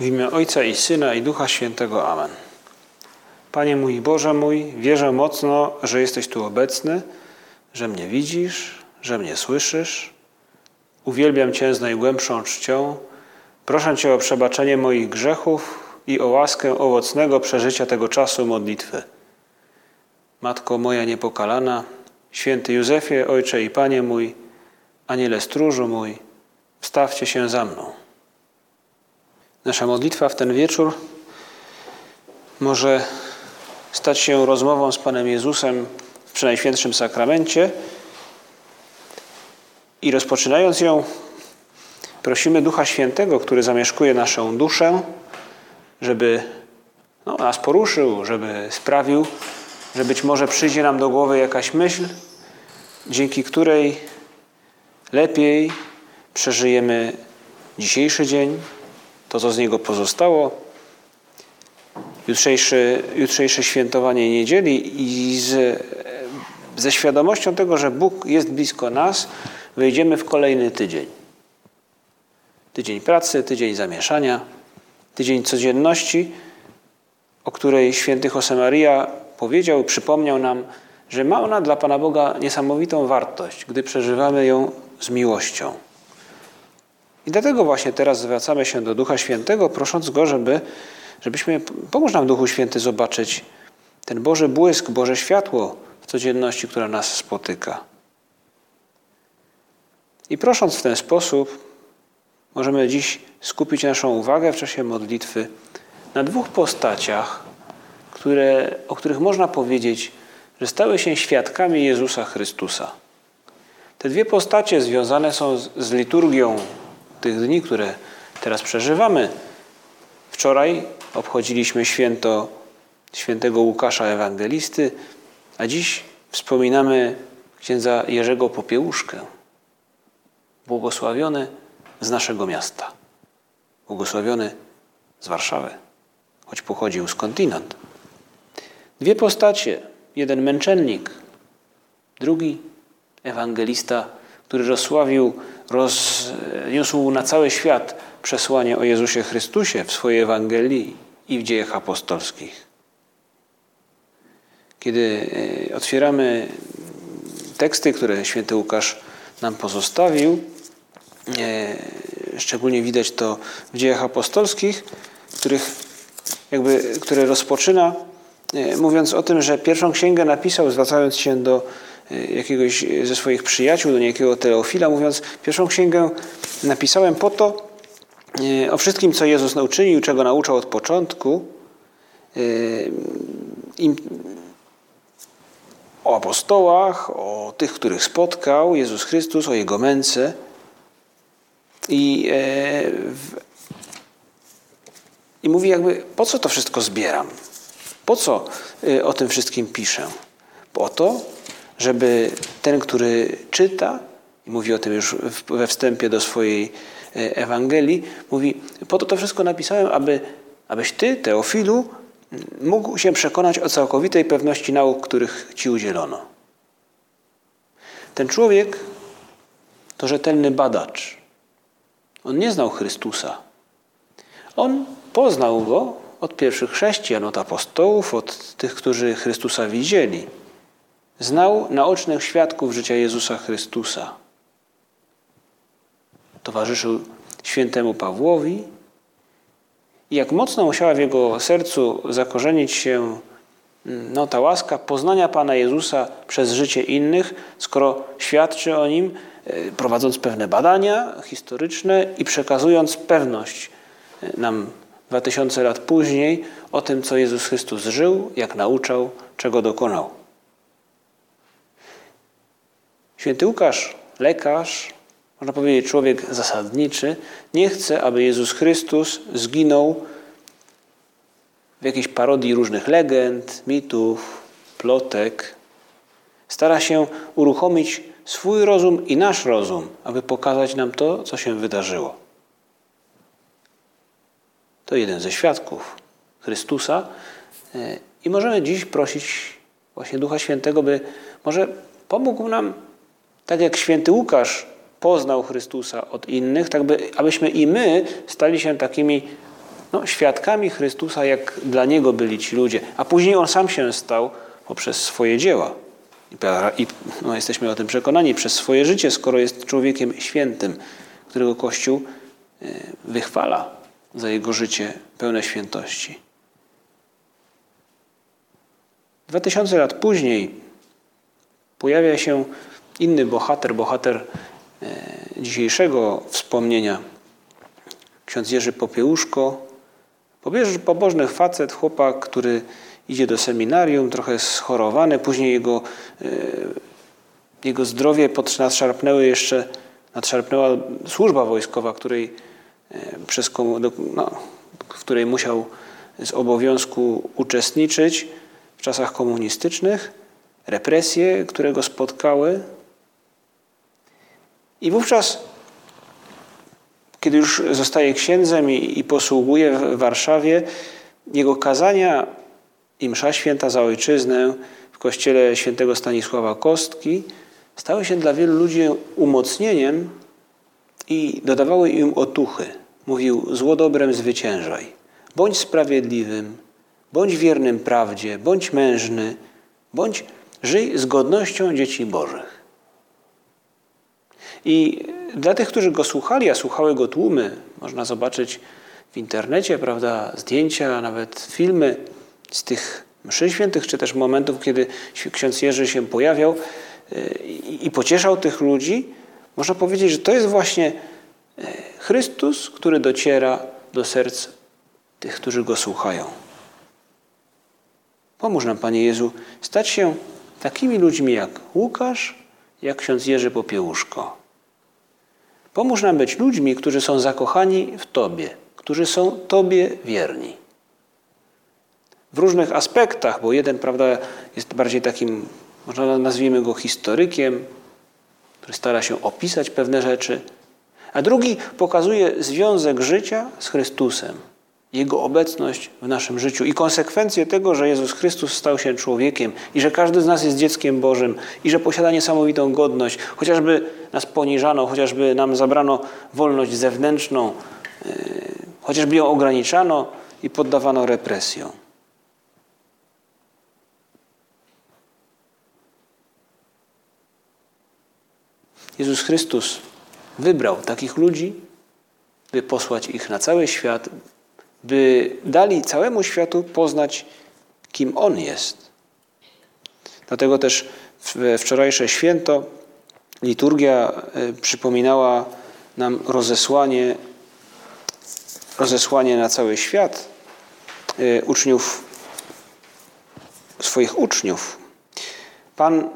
W imię Ojca i Syna i Ducha Świętego. Amen. Panie mój i Boże mój, wierzę mocno, że jesteś tu obecny, że mnie widzisz, że mnie słyszysz. Uwielbiam Cię z najgłębszą czcią. Proszę Cię o przebaczenie moich grzechów i o łaskę owocnego przeżycia tego czasu modlitwy. Matko moja niepokalana, święty Józefie, Ojcze i Panie mój, Aniele stróżu mój, wstawcie się za mną. Nasza modlitwa w ten wieczór może stać się rozmową z Panem Jezusem w Przenajświętszym Sakramencie i rozpoczynając ją prosimy Ducha Świętego, który zamieszkuje naszą duszę, żeby nas poruszył, żeby sprawił, że być może przyjdzie nam do głowy jakaś myśl, dzięki której lepiej przeżyjemy dzisiejszy dzień, to co z niego pozostało, jutrzejsze świętowanie niedzieli i ze świadomością tego, że Bóg jest blisko nas, wejdziemy w kolejny tydzień. Tydzień pracy, tydzień zamieszania, tydzień codzienności, o której święty Josemaria powiedział, przypomniał nam, że ma ona dla Pana Boga niesamowitą wartość, gdy przeżywamy ją z miłością. I dlatego właśnie teraz zwracamy się do Ducha Świętego, prosząc Go, żebyśmy, pomóż nam Duchu Święty zobaczyć ten Boży błysk, Boże światło w codzienności, która nas spotyka. I prosząc w ten sposób, możemy dziś skupić naszą uwagę w czasie modlitwy na dwóch postaciach, o których można powiedzieć, że stały się świadkami Jezusa Chrystusa. Te dwie postacie związane są z liturgią tych dni, które teraz przeżywamy. Wczoraj obchodziliśmy święto świętego Łukasza Ewangelisty, a dziś wspominamy księdza Jerzego Popiełuszkę, błogosławiony z naszego miasta, błogosławiony z Warszawy, choć pochodził skądinąd. Dwie postacie, jeden męczennik, drugi ewangelista, który rozniósł na cały świat przesłanie o Jezusie Chrystusie w swojej Ewangelii i w dziejach apostolskich. Kiedy otwieramy teksty, które święty Łukasz nam pozostawił, szczególnie widać to w dziejach apostolskich, które rozpoczyna, mówiąc o tym, że pierwszą księgę napisał, zwracając się do jakiegoś ze swoich przyjaciół, do niejakiego Teofila, mówiąc: pierwszą księgę napisałem po to, o wszystkim, co Jezus uczynił, czego nauczał od początku, o apostołach, o tych, których spotkał Jezus Chrystus, o Jego męce. I mówi po co to wszystko zbieram? Po co o tym wszystkim piszę? Po to, żeby ten, który czyta, i mówi o tym już we wstępie do swojej Ewangelii, mówi, po to wszystko napisałem, abyś ty, Teofilu, mógł się przekonać o całkowitej pewności nauk, których ci udzielono. Ten człowiek to rzetelny badacz. On nie znał Chrystusa. On poznał Go od pierwszych chrześcijan, od apostołów, od tych, którzy Chrystusa widzieli. Znał naocznych świadków życia Jezusa Chrystusa. Towarzyszył świętemu Pawłowi i jak mocno musiała w jego sercu zakorzenić się ta łaska poznania Pana Jezusa przez życie innych, skoro świadczy o Nim, prowadząc pewne badania historyczne i przekazując pewność nam 2000 lat później o tym, co Jezus Chrystus żył, jak nauczał, czego dokonał. Święty Łukasz, lekarz, można powiedzieć człowiek zasadniczy, nie chce, aby Jezus Chrystus zginął w jakiejś parodii różnych legend, mitów, plotek. Stara się uruchomić swój rozum i nasz rozum, aby pokazać nam to, co się wydarzyło. To jeden ze świadków Chrystusa i możemy dziś prosić właśnie Ducha Świętego, by może pomógł nam, tak jak święty Łukasz poznał Chrystusa od innych, tak abyśmy i my stali się takimi no, świadkami Chrystusa, jak dla Niego byli ci ludzie. A później On sam się stał poprzez swoje dzieła. I no, jesteśmy o tym przekonani, przez swoje życie, skoro jest człowiekiem świętym, którego Kościół wychwala za jego życie pełne świętości. 2000 lat później pojawia się inny bohater, bohater dzisiejszego wspomnienia. Ksiądz Jerzy Popiełuszko, pobożny facet, chłopak, który idzie do seminarium, trochę schorowany. Później jego zdrowie nadszarpnęła służba wojskowa, w której musiał z obowiązku uczestniczyć w czasach komunistycznych, represje, które go spotkały. I wówczas, kiedy już zostaje księdzem i posługuje w Warszawie, jego kazania i msza święta za ojczyznę w kościele świętego Stanisława Kostki stały się dla wielu ludzi umocnieniem i dodawały im otuchy. Mówił: zło dobrem zwyciężaj, bądź sprawiedliwym, bądź wiernym prawdzie, bądź mężny, bądź żyj z godnością dzieci Bożych. I dla tych, którzy go słuchali, a słuchały go tłumy, można zobaczyć w internecie, prawda, zdjęcia, nawet filmy z tych mszy świętych, czy też momentów, kiedy ksiądz Jerzy się pojawiał i pocieszał tych ludzi, można powiedzieć, że to jest właśnie Chrystus, który dociera do serc tych, którzy go słuchają. Pomóż nam, Panie Jezu, stać się takimi ludźmi jak Łukasz, jak ksiądz Jerzy Popiełuszko. Pomóż nam być ludźmi, którzy są zakochani w Tobie, którzy są Tobie wierni. W różnych aspektach, bo jeden, prawda, jest bardziej takim, można nazwijmy go historykiem, który stara się opisać pewne rzeczy, a drugi pokazuje związek życia z Chrystusem, Jego obecność w naszym życiu i konsekwencje tego, że Jezus Chrystus stał się człowiekiem i że każdy z nas jest dzieckiem Bożym i że posiada niesamowitą godność. Chociażby nas poniżano, chociażby nam zabrano wolność zewnętrzną, chociażby ją ograniczano i poddawano represjom. Jezus Chrystus wybrał takich ludzi, by posłać ich na cały świat, by dali całemu światu poznać, kim On jest. Dlatego też we wczorajsze święto liturgia przypominała nam rozesłanie na cały świat swoich uczniów. Pan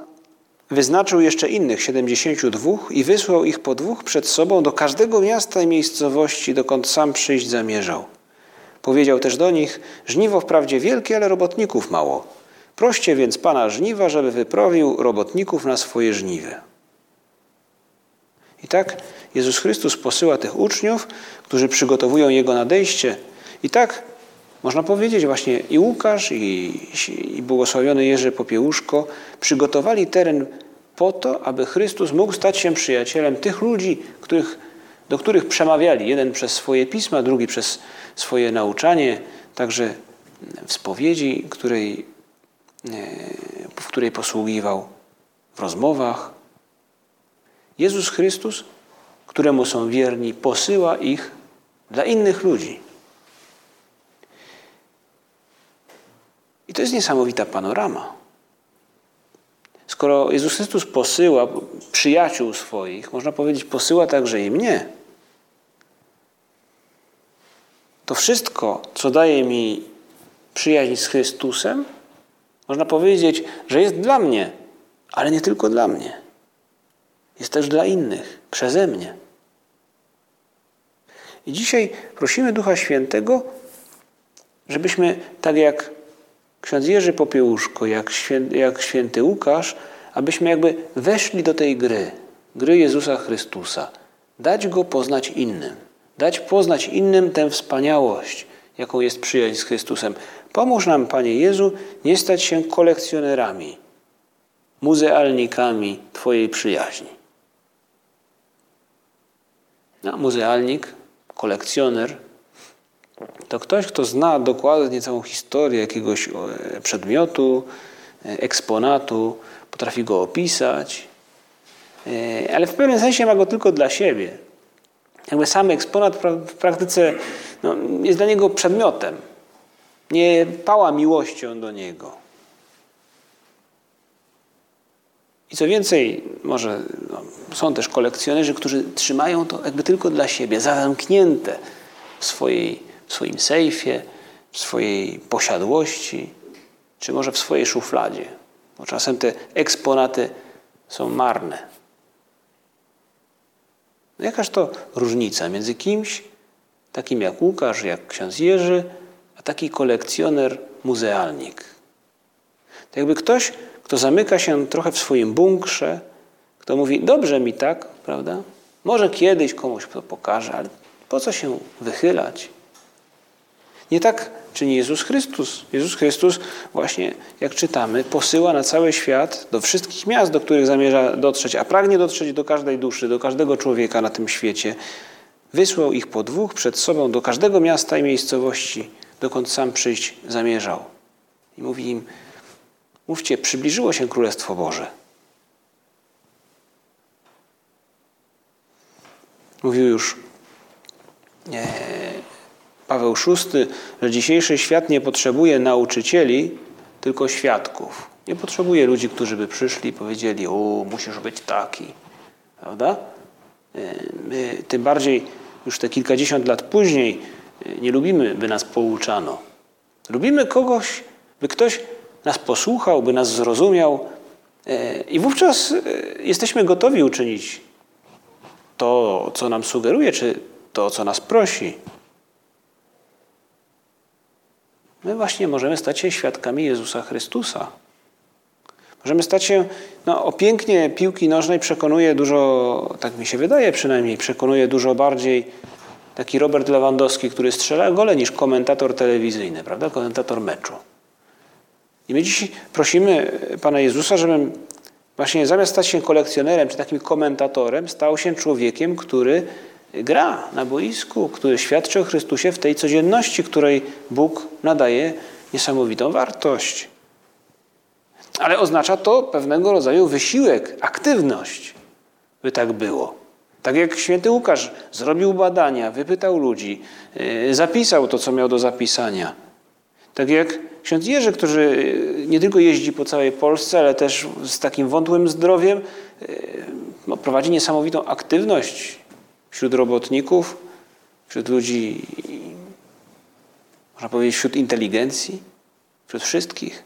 wyznaczył jeszcze innych 72 i wysłał ich po dwóch przed sobą do każdego miasta i miejscowości, dokąd sam przyjść zamierzał. Powiedział też do nich: żniwo wprawdzie wielkie, ale robotników mało. Proście więc Pana żniwa, żeby wyprawił robotników na swoje żniwy. I tak Jezus Chrystus posyła tych uczniów, którzy przygotowują Jego nadejście. I tak można powiedzieć właśnie i Łukasz, i błogosławiony Jerzy Popiełuszko przygotowali teren po to, aby Chrystus mógł stać się przyjacielem tych ludzi, do których przemawiali. Jeden przez swoje pisma, drugi przez swoje nauczanie, także w spowiedzi, w której posługiwał, w rozmowach. Jezus Chrystus, któremu są wierni, posyła ich dla innych ludzi. I to jest niesamowita panorama. Skoro Jezus Chrystus posyła przyjaciół swoich, można powiedzieć, posyła także i mnie. To wszystko, co daje mi przyjaźń z Chrystusem, można powiedzieć, że jest dla mnie, ale nie tylko dla mnie. Jest też dla innych, przeze mnie. I dzisiaj prosimy Ducha Świętego, żebyśmy tak jak ksiądz Jerzy Popiełuszko, jak święty Łukasz, abyśmy jakby weszli do tej gry Jezusa Chrystusa. Dać Go poznać innym. Dać poznać innym tę wspaniałość, jaką jest przyjaźń z Chrystusem. Pomóż nam, Panie Jezu, nie stać się kolekcjonerami, muzealnikami Twojej przyjaźni. No, muzealnik, kolekcjoner to ktoś, kto zna dokładnie całą historię jakiegoś przedmiotu, eksponatu, potrafi go opisać, ale w pewnym sensie ma go tylko dla siebie. Jakby sam eksponat w praktyce jest dla niego przedmiotem. Nie pała miłością do niego. I co więcej, może są też kolekcjonerzy, którzy trzymają to jakby tylko dla siebie, zamknięte w swoim sejfie, w swojej posiadłości, czy może w swojej szufladzie. Bo czasem te eksponaty są marne. Jakaż to różnica między kimś, takim jak Łukasz, jak ksiądz Jerzy, a taki kolekcjoner, muzealnik. To jakby ktoś, kto zamyka się trochę w swoim bunkrze, kto mówi, dobrze mi tak, prawda? Może kiedyś komuś to pokaże, ale po co się wychylać? Nie tak czyni Jezus Chrystus. Jezus Chrystus właśnie, jak czytamy, posyła na cały świat, do wszystkich miast, do których zamierza dotrzeć, a pragnie dotrzeć do każdej duszy, do każdego człowieka na tym świecie. Wysłał ich po dwóch przed sobą do każdego miasta i miejscowości, dokąd sam przyjść zamierzał. I mówi im, mówcie, przybliżyło się Królestwo Boże. Mówił już Paweł VI, że dzisiejszy świat nie potrzebuje nauczycieli, tylko świadków. Nie potrzebuje ludzi, którzy by przyszli i powiedzieli, musisz być taki. Prawda? Tym bardziej już te kilkadziesiąt lat później nie lubimy, by nas pouczano. Lubimy kogoś, by ktoś nas posłuchał, by nas zrozumiał i wówczas jesteśmy gotowi uczynić to, co nam sugeruje, czy to, co nas prosi. My właśnie możemy stać się świadkami Jezusa Chrystusa. Możemy stać się, o pięknie piłki nożnej przekonuje dużo, tak mi się wydaje przynajmniej, przekonuje dużo bardziej taki Robert Lewandowski, który strzela gole, niż komentator telewizyjny, prawda? Komentator meczu. I my dziś prosimy Pana Jezusa, żebym właśnie zamiast stać się kolekcjonerem czy takim komentatorem, stał się człowiekiem, który gra na boisku, który świadczy o Chrystusie w tej codzienności, której Bóg nadaje niesamowitą wartość. Ale oznacza to pewnego rodzaju wysiłek, aktywność, by tak było. Tak jak święty Łukasz zrobił badania, wypytał ludzi, zapisał to, co miał do zapisania. Tak jak ksiądz Jerzy, który nie tylko jeździ po całej Polsce, ale też z takim wątłym zdrowiem prowadzi niesamowitą aktywność wśród robotników, wśród ludzi, można powiedzieć, wśród inteligencji, wśród wszystkich.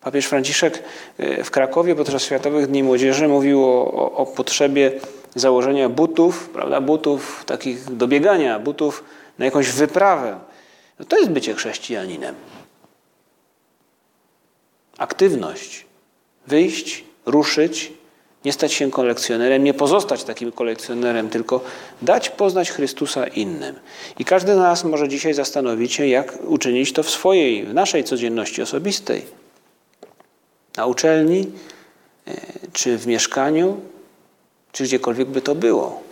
Papież Franciszek w Krakowie podczas Światowych Dni Młodzieży mówił o potrzebie założenia butów, prawda, butów takich do biegania, butów na jakąś wyprawę. To jest bycie chrześcijaninem. Aktywność. Wyjść, ruszyć, nie stać się kolekcjonerem, nie pozostać takim kolekcjonerem, tylko dać poznać Chrystusa innym. I każdy z nas może dzisiaj zastanowić się, jak uczynić to w naszej codzienności osobistej. Na uczelni, czy w mieszkaniu, czy gdziekolwiek by to było.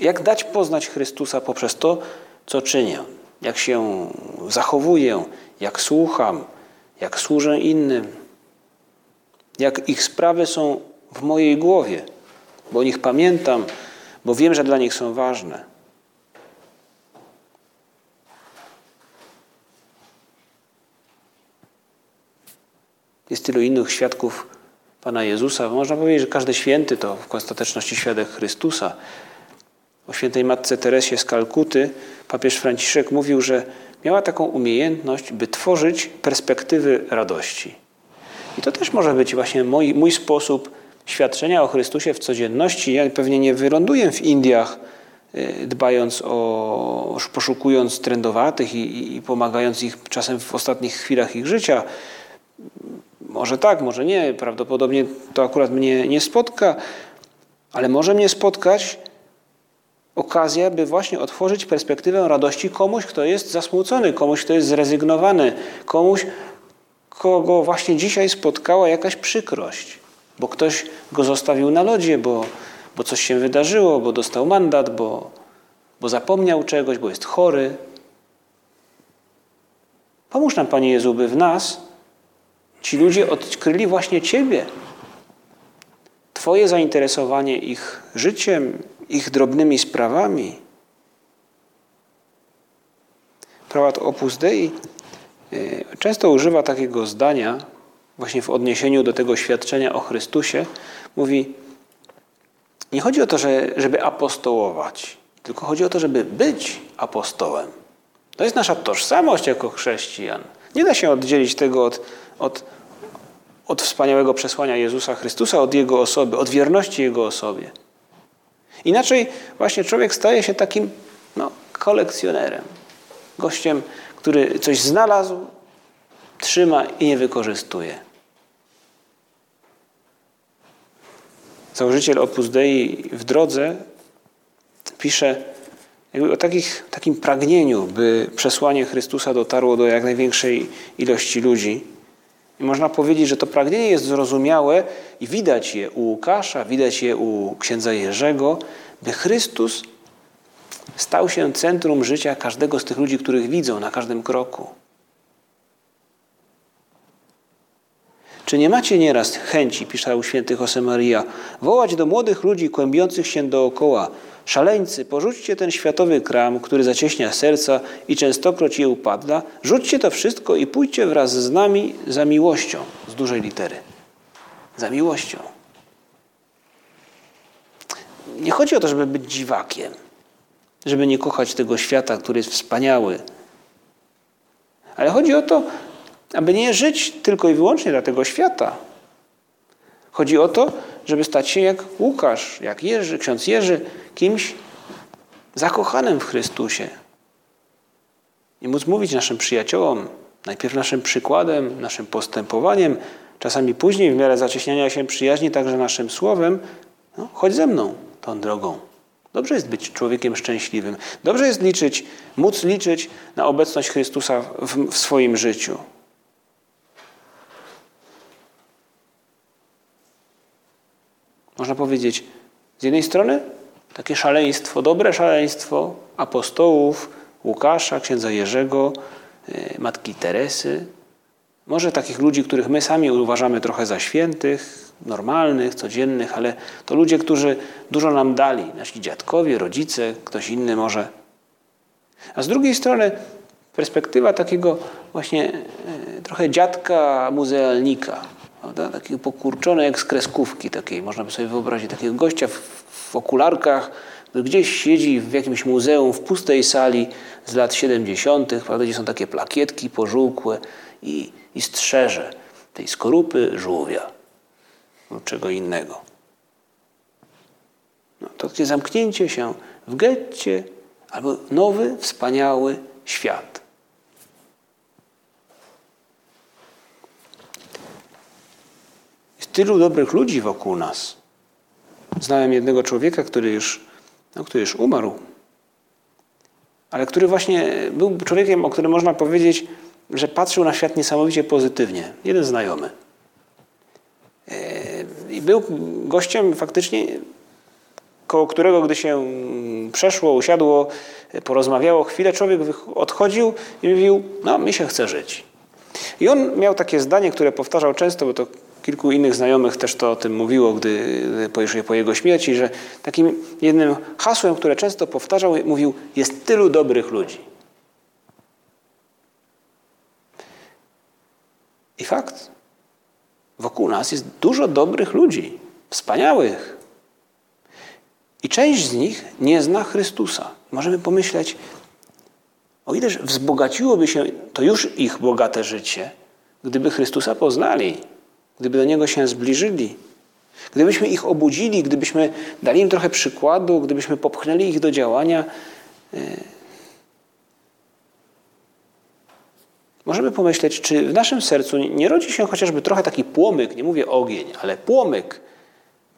Jak dać poznać Chrystusa poprzez to, co czynię. Jak się zachowuję, jak słucham, jak służę innym. Jak ich sprawy są w mojej głowie, bo o nich pamiętam, bo wiem, że dla nich są ważne. Jest tylu innych świadków Pana Jezusa. Można powiedzieć, że każdy święty to w ostateczności świadek Chrystusa. O świętej Matce Teresie z Kalkuty papież Franciszek mówił, że miała taką umiejętność, by tworzyć perspektywy radości. I to też może być właśnie mój sposób świadczenia o Chrystusie w codzienności. Ja pewnie nie wyląduję w Indiach, dbając poszukując trędowatych i pomagając ich czasem w ostatnich chwilach ich życia. Może tak, może nie. Prawdopodobnie to akurat mnie nie spotka, ale może mnie spotkać okazja, by właśnie otworzyć perspektywę radości komuś, kto jest zasmucony, komuś, kto jest zrezygnowany, komuś, kogo właśnie dzisiaj spotkała jakaś przykrość, bo ktoś go zostawił na lodzie, bo coś się wydarzyło, bo dostał mandat, bo bo zapomniał czegoś, bo jest chory. Pomóż nam, Panie Jezu, by w nas ci ludzie odkryli właśnie Ciebie. Twoje zainteresowanie ich życiem, ich drobnymi sprawami. Prałat Opus Dei często używa takiego zdania, właśnie w odniesieniu do tego świadczenia o Chrystusie. Mówi, nie chodzi o to, żeby apostołować, tylko chodzi o to, żeby być apostołem. To jest nasza tożsamość jako chrześcijan. Nie da się oddzielić tego od wspaniałego przesłania Jezusa Chrystusa, od Jego osoby, od wierności Jego osobie. Inaczej właśnie człowiek staje się takim kolekcjonerem. Gościem, który coś znalazł, trzyma i nie wykorzystuje. Założyciel Opus Dei w drodze pisze o takim pragnieniu, by przesłanie Chrystusa dotarło do jak największej ilości ludzi. I można powiedzieć, że to pragnienie jest zrozumiałe i widać je u Łukasza, widać je u księdza Jerzego, by Chrystus stał się centrum życia każdego z tych ludzi, których widzą na każdym kroku. Czy nie macie nieraz chęci, pisał święty Josemaria, wołać do młodych ludzi kłębiących się dookoła? Szaleńcy, porzućcie ten światowy kram, który zacieśnia serca i częstokroć je upadla. Rzućcie to wszystko i pójdźcie wraz z nami za miłością. Z dużej litery. Za miłością. Nie chodzi o to, żeby być dziwakiem. Żeby nie kochać tego świata, który jest wspaniały. Ale chodzi o to, aby nie żyć tylko i wyłącznie dla tego świata. Chodzi o to, żeby stać się jak Łukasz, jak Jerzy, ksiądz Jerzy, kimś zakochanym w Chrystusie. I móc mówić naszym przyjaciołom, najpierw naszym przykładem, naszym postępowaniem, czasami później w miarę zacieśniania się przyjaźni, także naszym słowem, chodź ze mną tą drogą. Dobrze jest być człowiekiem szczęśliwym. Dobrze jest móc liczyć na obecność Chrystusa w swoim życiu. Można powiedzieć, z jednej strony takie szaleństwo, dobre szaleństwo apostołów, Łukasza, księdza Jerzego, matki Teresy. Może takich ludzi, których my sami uważamy trochę za świętych, normalnych, codziennych, ale to ludzie, którzy dużo nam dali. Nasi dziadkowie, rodzice, ktoś inny może. A z drugiej strony perspektywa takiego właśnie trochę dziadka muzealnika. Prawda? Taki pokurczony jak z kreskówki takiej. Można by sobie wyobrazić takiego gościa w okularkach, który gdzieś siedzi w jakimś muzeum, w pustej sali z lat 70., prawda? Gdzie są takie plakietki pożółkłe i strzeże tej skorupy żółwia lub czego innego. To takie zamknięcie się w getcie albo nowy, wspaniały świat. Tylu dobrych ludzi wokół nas. Znałem jednego człowieka, który już umarł, ale który właśnie był człowiekiem, o którym można powiedzieć, że patrzył na świat niesamowicie pozytywnie. Jeden znajomy. I był gościem faktycznie, koło którego, gdy się przeszło, usiadło, porozmawiało chwilę, człowiek odchodził i mówił, mi się chce żyć. I on miał takie zdanie, które powtarzał często, bo to kilku innych znajomych też to o tym mówiło, gdy po jego śmierci, że takim jednym hasłem, które często powtarzał, mówił, jest tylu dobrych ludzi. I fakt, wokół nas jest dużo dobrych ludzi, wspaniałych. I część z nich nie zna Chrystusa. Możemy pomyśleć, o ileż wzbogaciłoby się to już ich bogate życie, gdyby Chrystusa poznali. Gdyby do Niego się zbliżyli, gdybyśmy ich obudzili, gdybyśmy dali im trochę przykładu, gdybyśmy popchnęli ich do działania. Możemy pomyśleć, czy w naszym sercu nie rodzi się chociażby trochę taki płomyk, nie mówię ogień, ale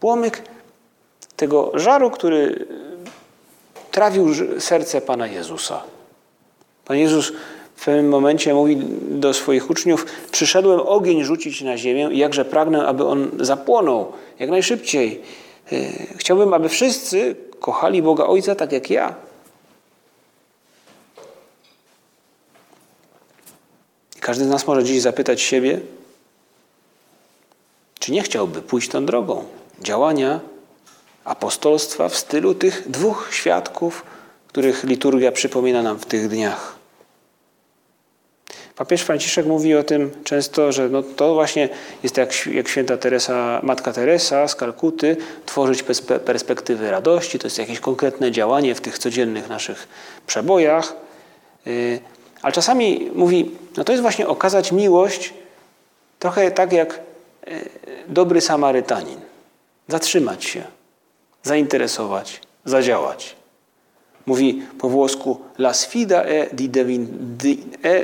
płomyk tego żaru, który trawił serce Pana Jezusa. Pan Jezus w pewnym momencie mówi do swoich uczniów, przyszedłem ogień rzucić na ziemię i jakże pragnę, aby on zapłonął jak najszybciej. Chciałbym, aby wszyscy kochali Boga Ojca tak jak ja. I każdy z nas może dziś zapytać siebie, czy nie chciałby pójść tą drogą działania apostolstwa w stylu tych dwóch świadków, których liturgia przypomina nam w tych dniach. Papież Franciszek mówi o tym często, że no to właśnie jest jak święta Teresa, Matka Teresa z Kalkuty, tworzyć perspektywy radości, to jest jakieś konkretne działanie w tych codziennych naszych przebojach. Ale czasami mówi, no to jest właśnie okazać miłość trochę tak jak dobry Samarytanin. Zatrzymać się, zainteresować, zadziałać. Mówi po włosku la sfida e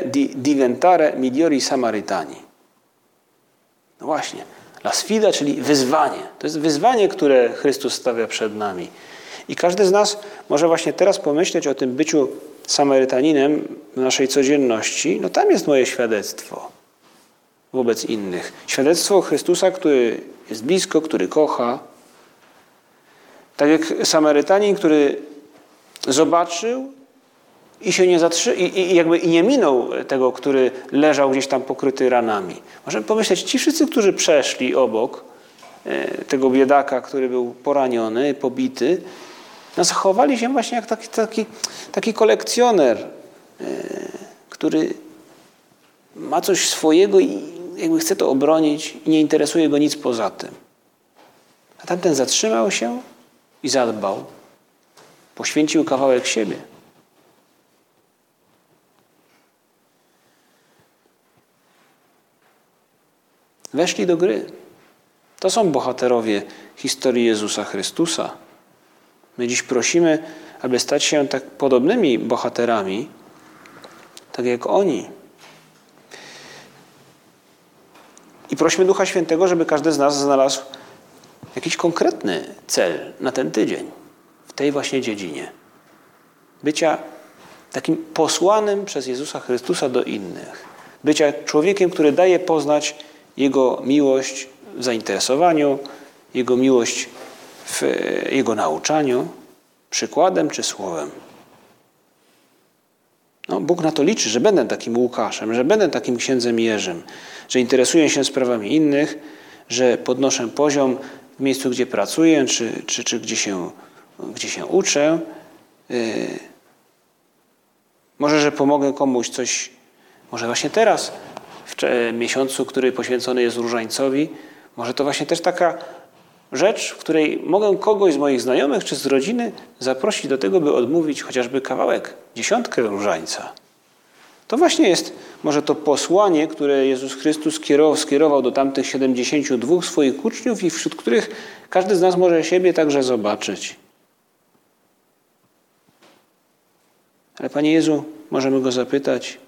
di diventare migliori Samarytani. No właśnie, la sfida, czyli wyzwanie. To jest wyzwanie, które Chrystus stawia przed nami. I każdy z nas może właśnie teraz pomyśleć o tym byciu Samarytaninem w naszej codzienności. No tam jest moje świadectwo wobec innych. Świadectwo Chrystusa, który jest blisko, który kocha. Tak jak Samarytanin, który zobaczył i się nie zatrzymał, i nie minął tego, który leżał gdzieś tam pokryty ranami. Możemy pomyśleć, ci wszyscy, którzy przeszli obok tego biedaka, który był poraniony, pobity, no zachowali się właśnie jak taki kolekcjoner, który ma coś swojego i jakby chce to obronić i nie interesuje go nic poza tym. A tamten zatrzymał się i zadbał. Poświęcił kawałek siebie. Weszli do gry. To są bohaterowie historii Jezusa Chrystusa. My dziś prosimy, aby stać się tak podobnymi bohaterami, tak jak oni. I prośmy Ducha Świętego, żeby każdy z nas znalazł jakiś konkretny cel na ten tydzień. Tej właśnie dziedzinie. Bycia takim posłanym przez Jezusa Chrystusa do innych. Bycia człowiekiem, który daje poznać Jego miłość w zainteresowaniu, Jego miłość w Jego nauczaniu, przykładem czy słowem. No, Bóg na to liczy, że będę takim Łukaszem, że będę takim księdzem Jerzym, że interesuję się sprawami innych, że podnoszę poziom w miejscu, gdzie pracuję, czy gdzie się uczę. Może, że pomogę komuś coś, może właśnie teraz, w miesiącu, który poświęcony jest Różańcowi, może to właśnie też taka rzecz, w której mogę kogoś z moich znajomych czy z rodziny zaprosić do tego, by odmówić chociażby kawałek, dziesiątkę Różańca. To właśnie jest może to posłanie, które Jezus Chrystus skierował do tamtych 72 swoich uczniów i wśród których każdy z nas może siebie także zobaczyć. Ale Panie Jezu, możemy Go zapytać,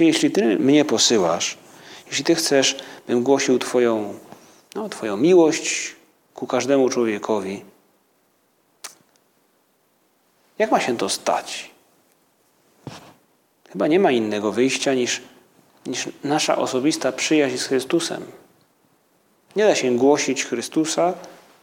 jeśli Ty mnie posyłasz, jeśli Ty chcesz, bym głosił Twoją miłość ku każdemu człowiekowi, jak ma się to stać? Chyba nie ma innego wyjścia niż nasza osobista przyjaźń z Chrystusem. Nie da się głosić Chrystusa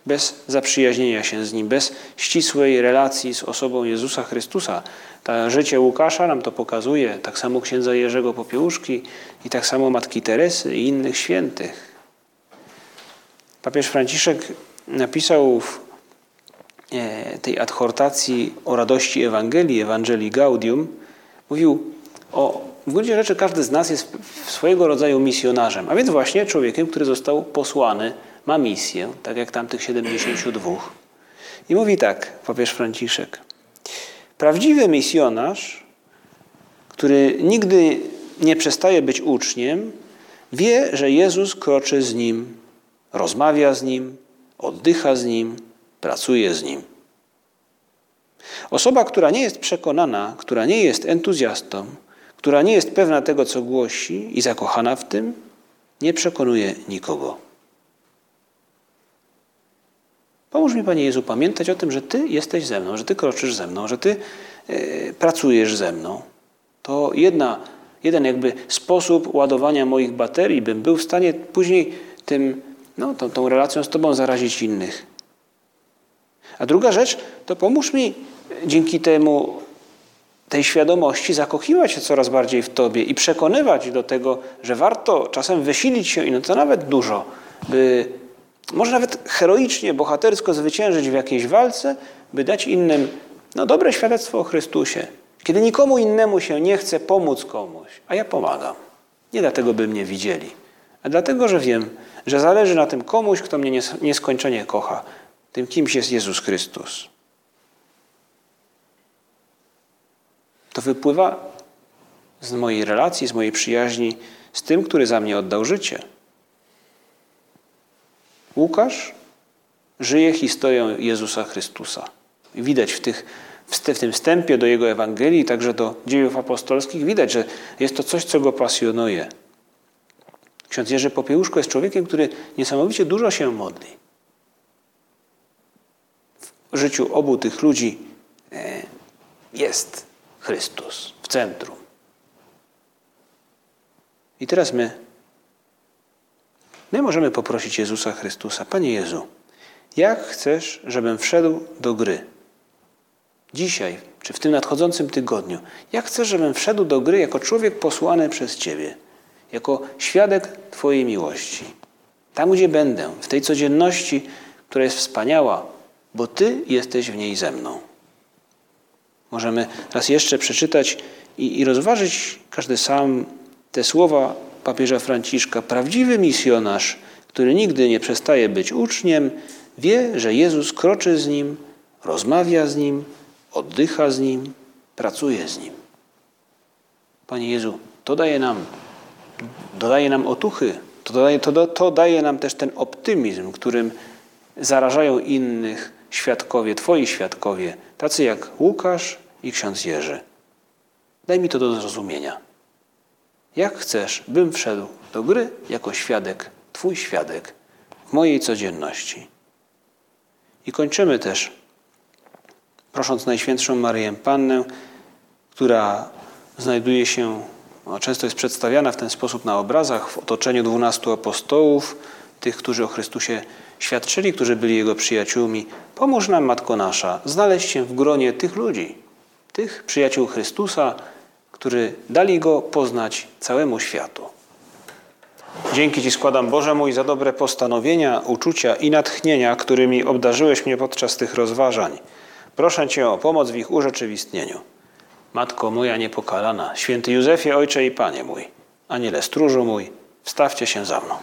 bez zaprzyjaźnienia się z Nim, bez ścisłej relacji z osobą Jezusa Chrystusa. To życie Łukasza nam to pokazuje, tak samo księdza Jerzego Popiełuszki i tak samo Matki Teresy i innych świętych. Papież Franciszek napisał w tej adhortacji o radości Ewangelii, Evangelii Gaudium, mówił w gruncie rzeczy każdy z nas jest swojego rodzaju misjonarzem, a więc właśnie człowiekiem, który został posłany, ma misję, tak jak tamtych 72. I mówi tak papież Franciszek. Prawdziwy misjonarz, który nigdy nie przestaje być uczniem, wie, że Jezus kroczy z nim, rozmawia z nim, oddycha z nim, pracuje z nim. Osoba, która nie jest przekonana, która nie jest entuzjastą, która nie jest pewna tego, co głosi i zakochana w tym, nie przekonuje nikogo. Pomóż mi, Panie Jezu, pamiętać o tym, że Ty jesteś ze mną, że Ty kroczysz ze mną, że Ty pracujesz ze mną. To jeden jakby sposób ładowania moich baterii, bym był w stanie później tą relacją z Tobą zarazić innych. A druga rzecz, to pomóż mi dzięki temu, tej świadomości zakochiła się coraz bardziej w Tobie i przekonywać do tego, że warto czasem wysilić się, i no to nawet dużo, by może nawet heroicznie, bohatersko zwyciężyć w jakiejś walce, by dać innym dobre świadectwo o Chrystusie. Kiedy nikomu innemu się nie chce pomóc komuś, a ja pomagam. Nie dlatego, by mnie widzieli, a dlatego, że wiem, że zależy na tym komuś, kto mnie nieskończenie kocha. Tym kimś jest Jezus Chrystus. To wypływa z mojej relacji, z mojej przyjaźni z tym, który za mnie oddał życie. Łukasz żyje historią Jezusa Chrystusa. Widać w tym wstępie do jego Ewangelii, także do dziejów apostolskich, widać, że jest to coś, co go pasjonuje. Ksiądz Jerzy Popiełuszko jest człowiekiem, który niesamowicie dużo się modli. W życiu obu tych ludzi jest Chrystus w centrum. I teraz my możemy poprosić Jezusa Chrystusa: Panie Jezu, jak chcesz, żebym wszedł do gry? Dzisiaj, czy w tym nadchodzącym tygodniu, jak chcesz, żebym wszedł do gry jako człowiek posłany przez Ciebie, jako świadek Twojej miłości. Tam, gdzie będę, w tej codzienności, która jest wspaniała, bo Ty jesteś w niej ze mną. Możemy raz jeszcze przeczytać i rozważyć każdy sam te słowa papieża Franciszka. Prawdziwy misjonarz, który nigdy nie przestaje być uczniem, wie, że Jezus kroczy z nim, rozmawia z nim, oddycha z nim, pracuje z nim. Panie Jezu, to dodaje nam otuchy, to daje nam też ten optymizm, którym zarażają innych świadkowie, Twoi świadkowie, tacy jak Łukasz i ksiądz Jerzy. Daj mi to do zrozumienia. Jak chcesz, bym wszedł do gry jako świadek, Twój świadek w mojej codzienności. I kończymy też, prosząc Najświętszą Maryję Pannę, która znajduje się, często jest przedstawiana w ten sposób na obrazach, w otoczeniu 12 apostołów, tych, którzy o Chrystusie świadczyli, którzy byli Jego przyjaciółmi. Pomóż nam, Matko Nasza, znaleźć się w gronie tych ludzi, tych przyjaciół Chrystusa, którzy dali Go poznać całemu światu. Dzięki Ci składam, Boże mój, za dobre postanowienia, uczucia i natchnienia, którymi obdarzyłeś mnie podczas tych rozważań. Proszę Cię o pomoc w ich urzeczywistnieniu. Matko moja niepokalana, święty Józefie, Ojcze i Panie mój, Aniele stróżu mój, wstawcie się za mną.